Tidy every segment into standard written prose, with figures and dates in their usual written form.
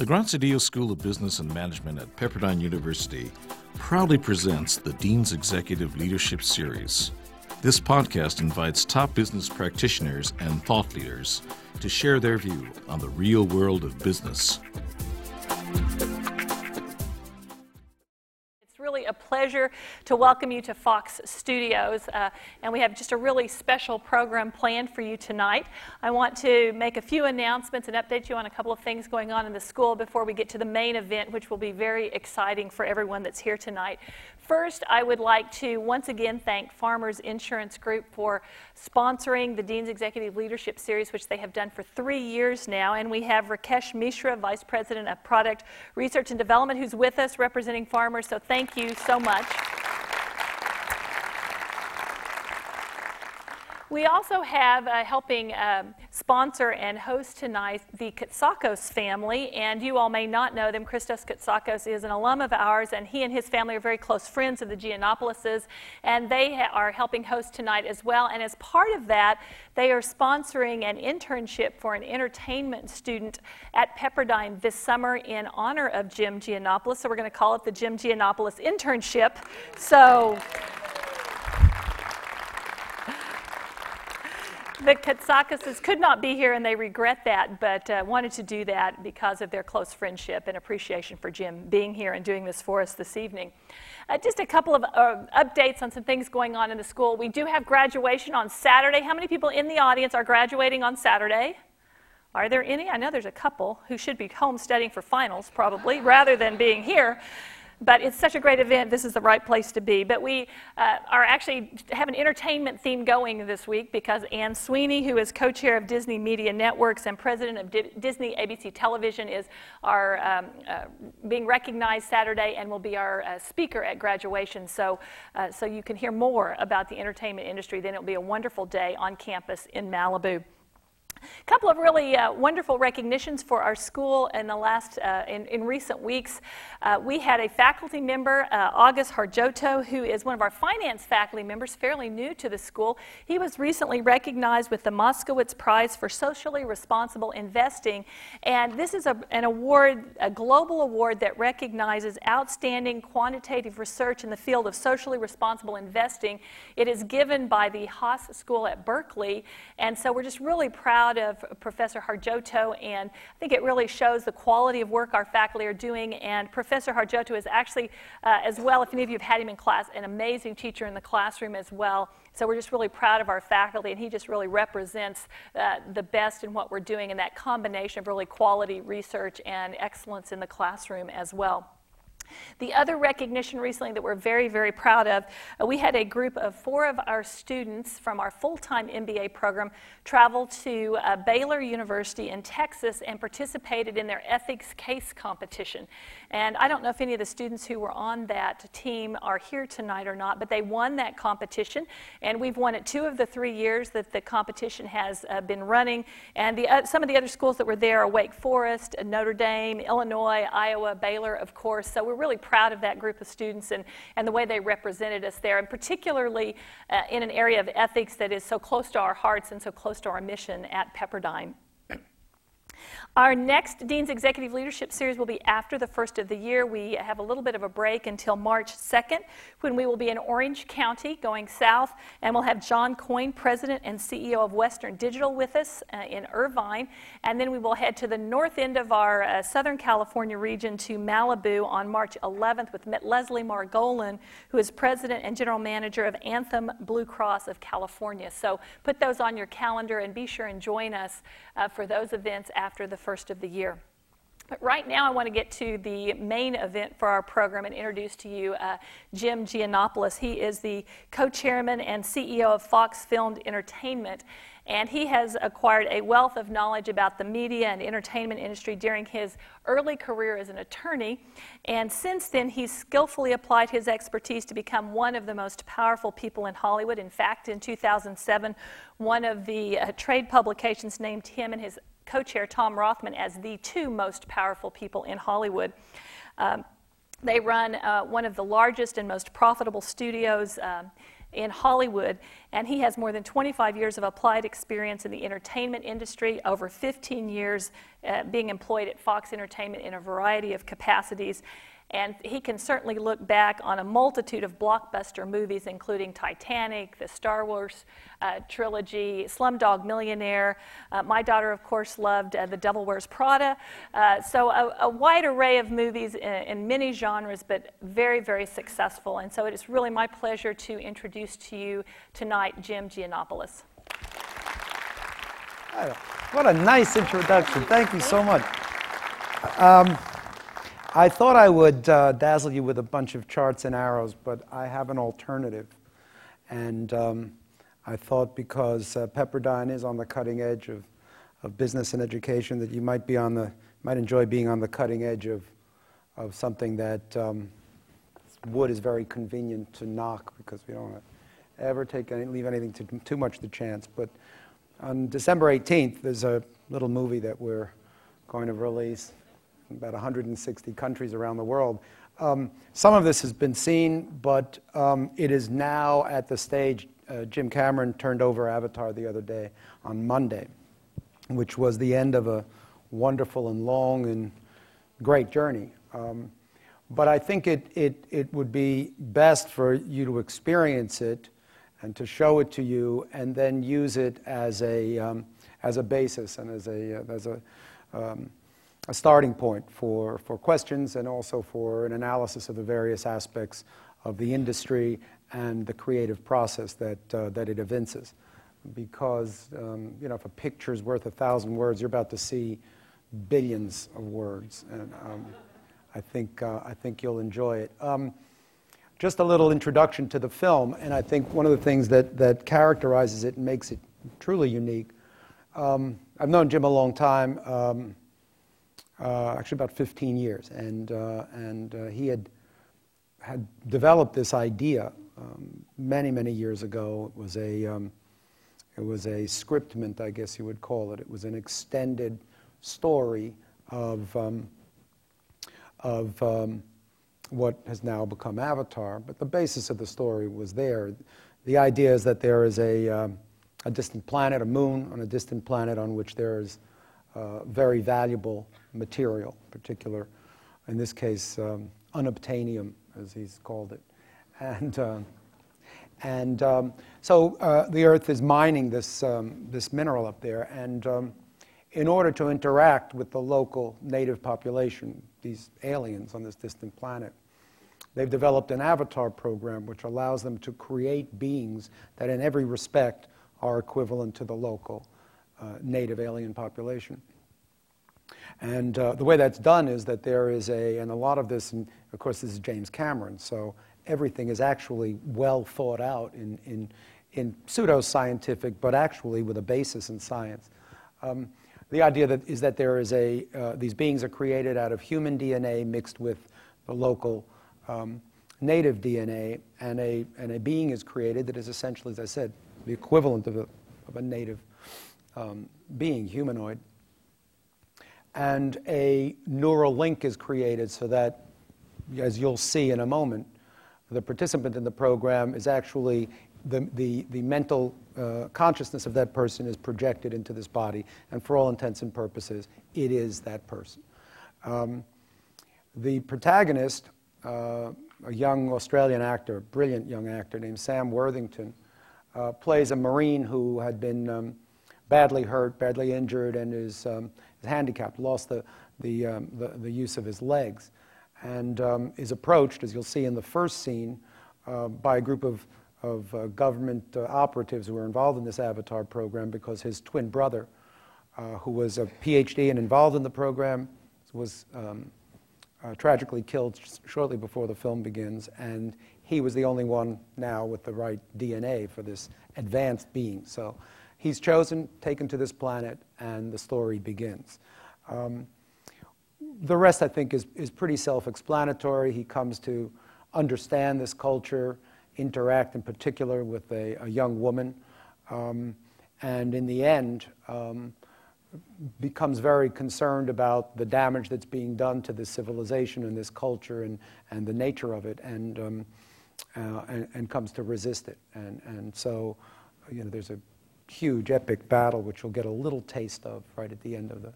The Graziadio School of Business and Management at Pepperdine University proudly presents the Dean's Executive Leadership Series. This podcast invites top business practitioners and thought leaders to share their view on the real world of business. A pleasure to welcome you to Fox Studios, and we have just a really special program planned for you tonight. I want to make a few announcements and update you on a couple of things going on in the school before we get to the main event, which will be very exciting for everyone that's here tonight. First, I would like to once again thank Farmers Insurance Group for sponsoring the Dean's Executive Leadership Series, which they have done for 3 years now. And we have Rakesh Mishra, Vice President of Product Research and Development, who's with us representing Farmers. So thank you so much. We also have helping sponsor and host tonight the Katsakos family, and you all may not know them. Christos Katsakos is an alum of ours, and he and his family are very close friends of the Gianopulos, and they are helping host tonight as well. And as part of that, they are sponsoring an internship for an entertainment student at Pepperdine this summer in honor of Jim Gianopulos. So we're going to call it the Jim Gianopulos Internship. So. The Katsakoses could not be here, and they regret that, but wanted to do that because of their close friendship and appreciation for Jim being here and doing this for us this evening. Just a couple of updates on some things going on in the school. We do have graduation on Saturday. How many people in the audience are graduating on Saturday? Are there any? I know there's a couple who should be home studying for finals, probably, rather than being here. But it's such a great event. This is the right place to be. But we are actually have an entertainment theme going this week because Anne Sweeney, who is co-chair of Disney Media Networks and president of Disney ABC Television, is our being recognized Saturday and will be our speaker at graduation. So you can hear more about the entertainment industry. Then it'll be a wonderful day on campus in Malibu. A couple of really wonderful recognitions for our school in the last in recent weeks. We had a faculty member, August Harjoto, who is one of our finance faculty members, fairly new to the school. He was recently recognized with the Moskowitz Prize for Socially Responsible Investing, and this is an award, a global award that recognizes outstanding quantitative research in the field of socially responsible investing. It is given by the Haas School at Berkeley, and so we're just really proud of Professor Harjoto, and I think it really shows the quality of work our faculty are doing. And Professor Harjoto is actually, as well, if any of you have had him in class, an amazing teacher in the classroom as well. So we're just really proud of our faculty, and he just really represents the best in what we're doing, and that combination of really quality research and excellence in the classroom as well. The other recognition recently that we're very, very proud of, we had a group of 4 of our students from our full-time MBA program travel to Baylor University in Texas and participated in their ethics case competition. And I don't know if any of the students who were on that team are here tonight or not, but they won that competition, and we've won it 2 of the 3 years that the competition has been running. And some of the other schools that were there are Wake Forest, Notre Dame, Illinois, Iowa, Baylor, of course. So we're really proud of that group of students and the way they represented us there, and particularly in an area of ethics that is so close to our hearts and so close to our mission at Pepperdine. Our next Dean's Executive Leadership Series will be after the first of the year. We have a little bit of a break until March 2nd, when we will be in Orange County going south, and we'll have John Coyne, President and CEO of Western Digital, with us in Irvine. And then we will head to the north end of our Southern California region to Malibu on March 11th with Leslie Margolin, who is President and General Manager of Anthem Blue Cross of California. So put those on your calendar and be sure and join us for those events after the first of the year. But right now I want to get to the main event for our program and introduce to you Jim Gianopulos. He is the co-chairman and CEO of Fox Filmed Entertainment, and he has acquired a wealth of knowledge about the media and entertainment industry during his early career as an attorney. And since then, he's skillfully applied his expertise to become one of the most powerful people in Hollywood. In fact, in 2007, one of the trade publications named him and his co-chair Tom Rothman as the 2 most powerful people in Hollywood. They run one of the largest and most profitable studios in Hollywood, and he has more than 25 years of applied experience in the entertainment industry, over 15 years being employed at Fox Entertainment in a variety of capacities. And he can certainly look back on a multitude of blockbuster movies, including Titanic, the Star Wars trilogy, Slumdog Millionaire. My daughter, of course, loved The Devil Wears Prada. So a wide array of movies in many genres, but very, very successful. And so it is really my pleasure to introduce to you tonight Jim Gianopulos. What a nice introduction. Thank you so much. I thought I would dazzle you with a bunch of charts and arrows, but I have an alternative. And I thought, because Pepperdine is on the cutting edge of business and education, that you might be on the, might enjoy being on the cutting edge of something that wood is very convenient to knock, because we don't ever take any, leave anything to too much to chance. But on December 18th, there's a little movie that we're going to release about 160 countries around the world. Some of this has been seen, but it is now at the stage. Jim Cameron turned over Avatar the other day on Monday, which was the end of a wonderful and long and great journey. But I think it would be best for you to experience it and to show it to you, and then use it as a basis and as a starting point for questions, and also for an analysis of the various aspects of the industry and the creative process that, that it evinces. Because you know, if a picture's worth 1,000 words, you're about to see billions of words. And I think you'll enjoy it. Just a little introduction to the film, and I think one of the things that characterizes it and makes it truly unique. I've known Jim a long time. Actually about 15 years, and he had developed this idea many, many years ago. It was a scriptment, I guess you would call it. It was an extended story of what has now become Avatar, but the basis of the story was there. The idea is that there is a distant planet, a moon on a distant planet, on which there is very valuable material, particular, in this case, unobtanium, as he's called it. So the Earth is mining this mineral up there, and in order to interact with the local native population, these aliens on this distant planet, they've developed an avatar program which allows them to create beings that in every respect are equivalent to the local native alien population. And the way that's done is that there is and a lot of this, and of course this is James Cameron, so everything is actually well thought out in pseudo-scientific, but actually with a basis in science. The idea is that there is these beings are created out of human DNA mixed with the local native DNA, and a being is created that is essentially, as I said, the equivalent of a native being, humanoid. And a neural link is created so that, as you'll see in a moment, the participant in the program is actually, the mental consciousness of that person is projected into this body, and for all intents and purposes, it is that person. The protagonist, a young Australian actor, brilliant young actor named Sam Worthington, plays a Marine who had been badly hurt, badly injured, and is handicapped, lost the use of his legs, and is approached, as you'll see in the first scene, by a group of government operatives who were involved in this Avatar program, because his twin brother, who was a PhD and involved in the program, was tragically killed shortly before the film begins, and he was the only one now with the right DNA for this advanced being. So he's chosen, taken to this planet, and the story begins. The rest, I think, is pretty self-explanatory. He comes to understand this culture, interact in particular with a young woman, and in the end, becomes very concerned about the damage that's being done to this civilization and this culture and the nature of it, and and comes to resist it. And so, you know, there's a huge epic battle which you'll get a little taste of right at the end of the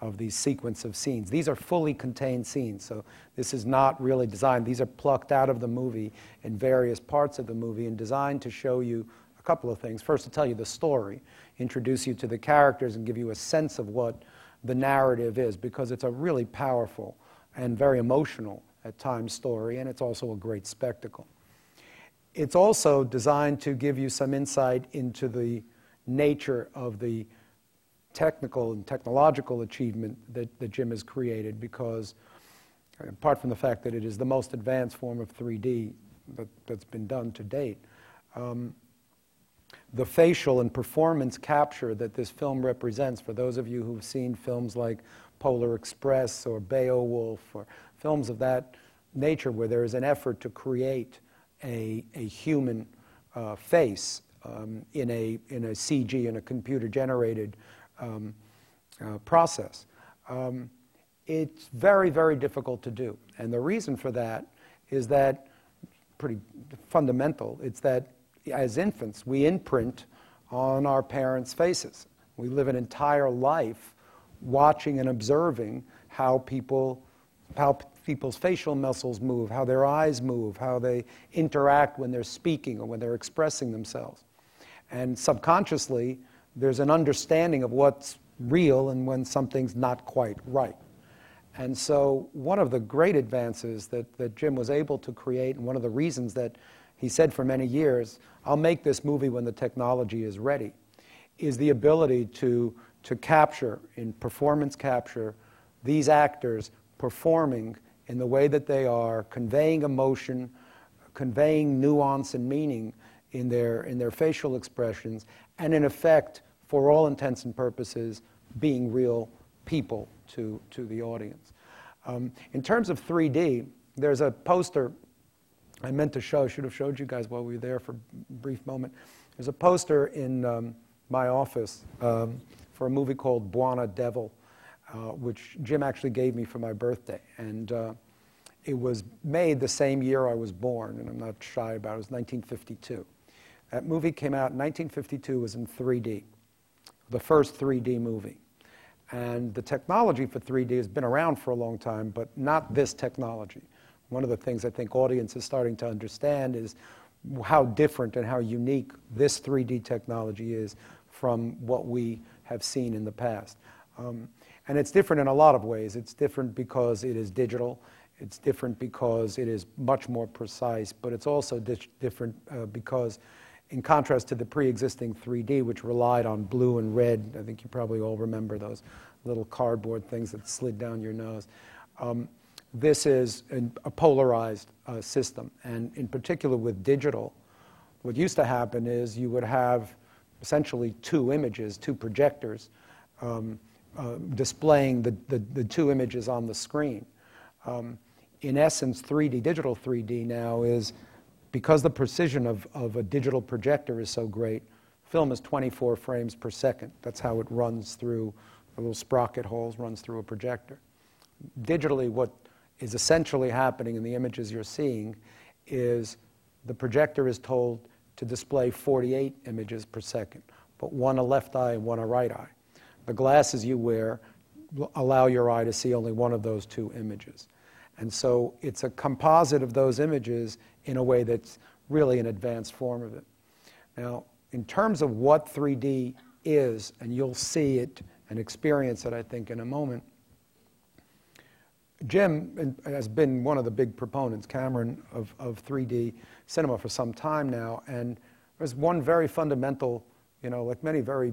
of these sequence of scenes. These are fully contained scenes, so this is not really designed. These are plucked out of the movie in various parts of the movie and designed to show you a couple of things. First, to tell you the story, introduce you to the characters and give you a sense of what the narrative is, because it's a really powerful and very emotional at times story, and it's also a great spectacle. It's also designed to give you some insight into the nature of the technical and technological achievement that Jim has created, because apart from the fact that it is the most advanced form of 3D that's been done to date, the facial and performance capture that this film represents, for those of you who've seen films like Polar Express or Beowulf or films of that nature where there is an effort to create a human face in a CG, in a computer-generated process. It's very, very difficult to do. And the reason for that is that, pretty fundamental, it's that as infants, we imprint on our parents' faces. We live an entire life watching and observing how people's facial muscles move, how their eyes move, how they interact when they're speaking or when they're expressing themselves. And subconsciously, there's an understanding of what's real and when something's not quite right. And so one of the great advances that Jim was able to create, and one of the reasons that he said for many years, I'll make this movie when the technology is ready, is the ability to capture, in performance capture, these actors performing in the way that they are, conveying emotion, conveying nuance and meaning in their facial expressions, and in effect, for all intents and purposes, being real people to the audience. In terms of 3D, there's a poster I meant to show, should have showed you guys while we were there for a brief moment. There's a poster in my office for a movie called Buona Devil, which Jim actually gave me for my birthday. And it was made the same year I was born, and I'm not shy about it. It was 1952. That movie came out in 1952, was in 3D, the first 3D movie. And the technology for 3D has been around for a long time, but not this technology. One of the things I think audience is starting to understand is how different and how unique this 3D technology is from what we have seen in the past. And it's different in a lot of ways. It's different because it is digital. It's different because it is much more precise, but it's also different because, in contrast to the pre-existing 3D, which relied on blue and red, I think you probably all remember those little cardboard things that slid down your nose. This is a polarized system. And in particular with digital, what used to happen is you would have essentially two images, two projectors, displaying the two images on the screen. In essence, 3D, digital 3D now is, because the precision of a digital projector is so great, film is 24 frames per second. That's how it runs through the little sprocket holes, runs through a projector. Digitally, what is essentially happening in the images you're seeing is the projector is told to display 48 images per second, but one a left eye and one a right eye. The glasses you wear allow your eye to see only one of those two images. And so it's a composite of those images in a way that's really an advanced form of it. Now, in terms of what 3D is, and you'll see it and experience it, I think, in a moment, Jim has been one of the big proponents, Cameron, of 3D cinema for some time now. And there's one very fundamental, you know, like many very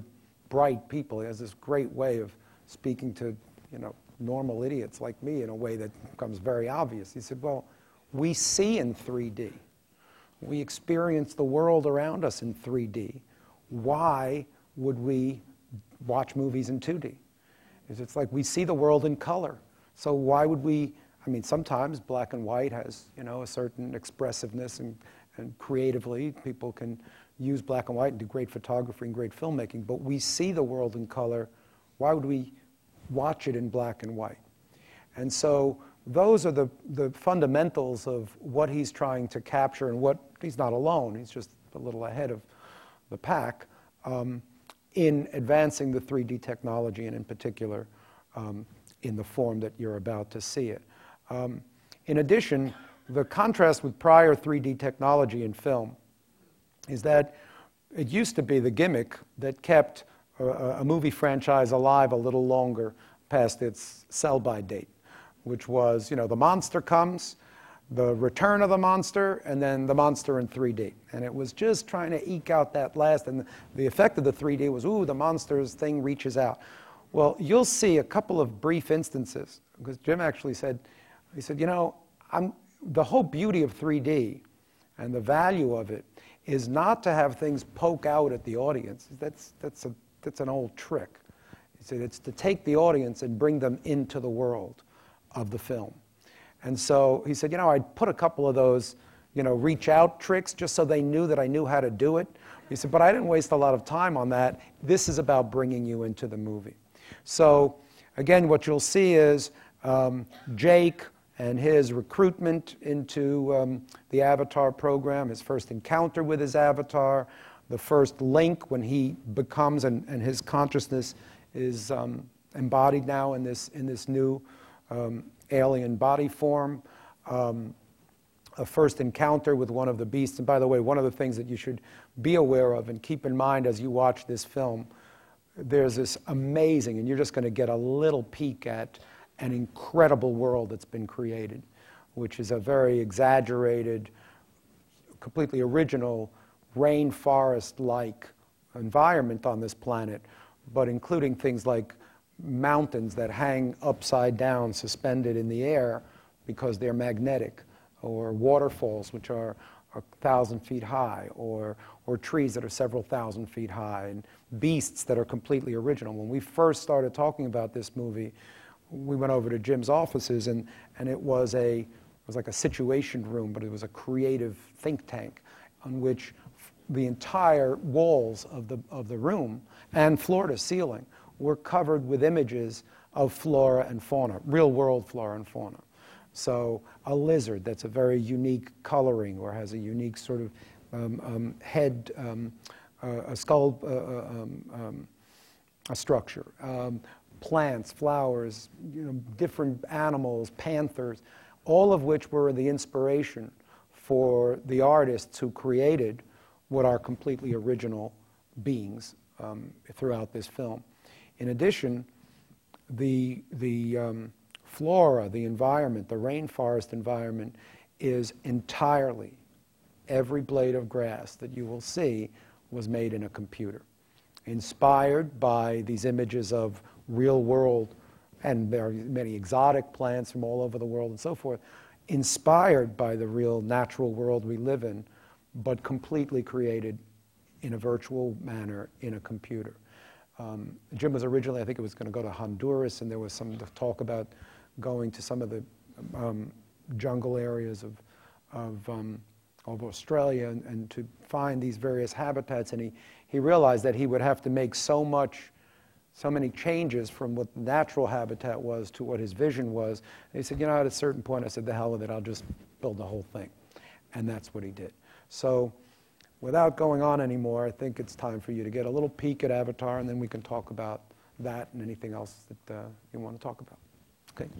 bright people, he has this great way of speaking to, you know, normal idiots like me in a way that becomes very obvious. He said, well, we see in 3D. We experience the world around us in 3D. Why would we watch movies in 2D? It's like we see the world in color. So why would we, I mean, sometimes black and white has, you know, a certain expressiveness and creatively people can use black and white and do great photography and great filmmaking, but we see the world in color. Why would we watch it in black and white? And so Those are the fundamentals of what he's trying to capture, and what he's not alone. He's just a little ahead of the pack in advancing the 3D technology, and in particular in the form that you're about to see it. In addition, the contrast with prior 3D technology in film is that it used to be the gimmick that kept a movie franchise alive a little longer past its sell-by date, which was, you know, the monster comes, the return of the monster, and then the monster in 3D. And it was just trying to eke out that last, and the effect of the 3D was, ooh, the monster's thing reaches out. Well, you'll see a couple of brief instances, because Jim actually said, he said, you know, the whole beauty of 3D and the value of it is not to have things poke out at the audience. That's an old trick. He said, it's to take the audience and bring them into the world of the film. And so he said, you know, I'd put a couple of those, you know, reach out tricks just so they knew that I knew how to do it. He said, but I didn't waste a lot of time on that. This is about bringing you into the movie. So again, what you'll see is Jake and his recruitment into the Avatar program, his first encounter with his avatar, the first link when he becomes, and his consciousness is embodied now in this new alien body form, a first encounter with one of the beasts. And by the way, one of the things that you should be aware of and keep in mind as you watch this film, there's this amazing, and you're just going to get a little peek at an incredible world that's been created, which is a very exaggerated, completely original, rainforest-like environment on this planet, but including things like mountains that hang upside down, suspended in the air because they're magnetic, or waterfalls which are 1,000 feet high, or trees that are several thousand feet high, and beasts that are completely original. When we first started talking about this movie, we went over to Jim's offices, and it was like a situation room, but it was a creative think tank on which the entire walls of the room and floor to ceiling were covered with images of flora and fauna, real-world flora and fauna. So a lizard that's a very unique coloring, or has a unique sort of head, a skull a structure, plants, flowers, you know, different animals, panthers, all of which were the inspiration for the artists who created what are completely original beings throughout this film. In addition, the flora, the environment, the rainforest environment is entirely, every blade of grass that you will see was made in a computer, inspired by these images of real world, and there are many exotic plants from all over the world and so forth, inspired by the real natural world we live in, but completely created in a virtual manner in a computer. Jim was originally, I think it was going to go to Honduras, and there was some talk about going to some of the jungle areas of Australia, and to find these various habitats. And he realized that he would have to make so many changes from what the natural habitat was to what his vision was. And he said, you know, at a certain point, I said, the hell with it, I'll just build the whole thing. And that's what he did. So, without going on anymore, I think it's time for you to get a little peek at Avatar, and then we can talk about that and anything else that you want to talk about. Okay.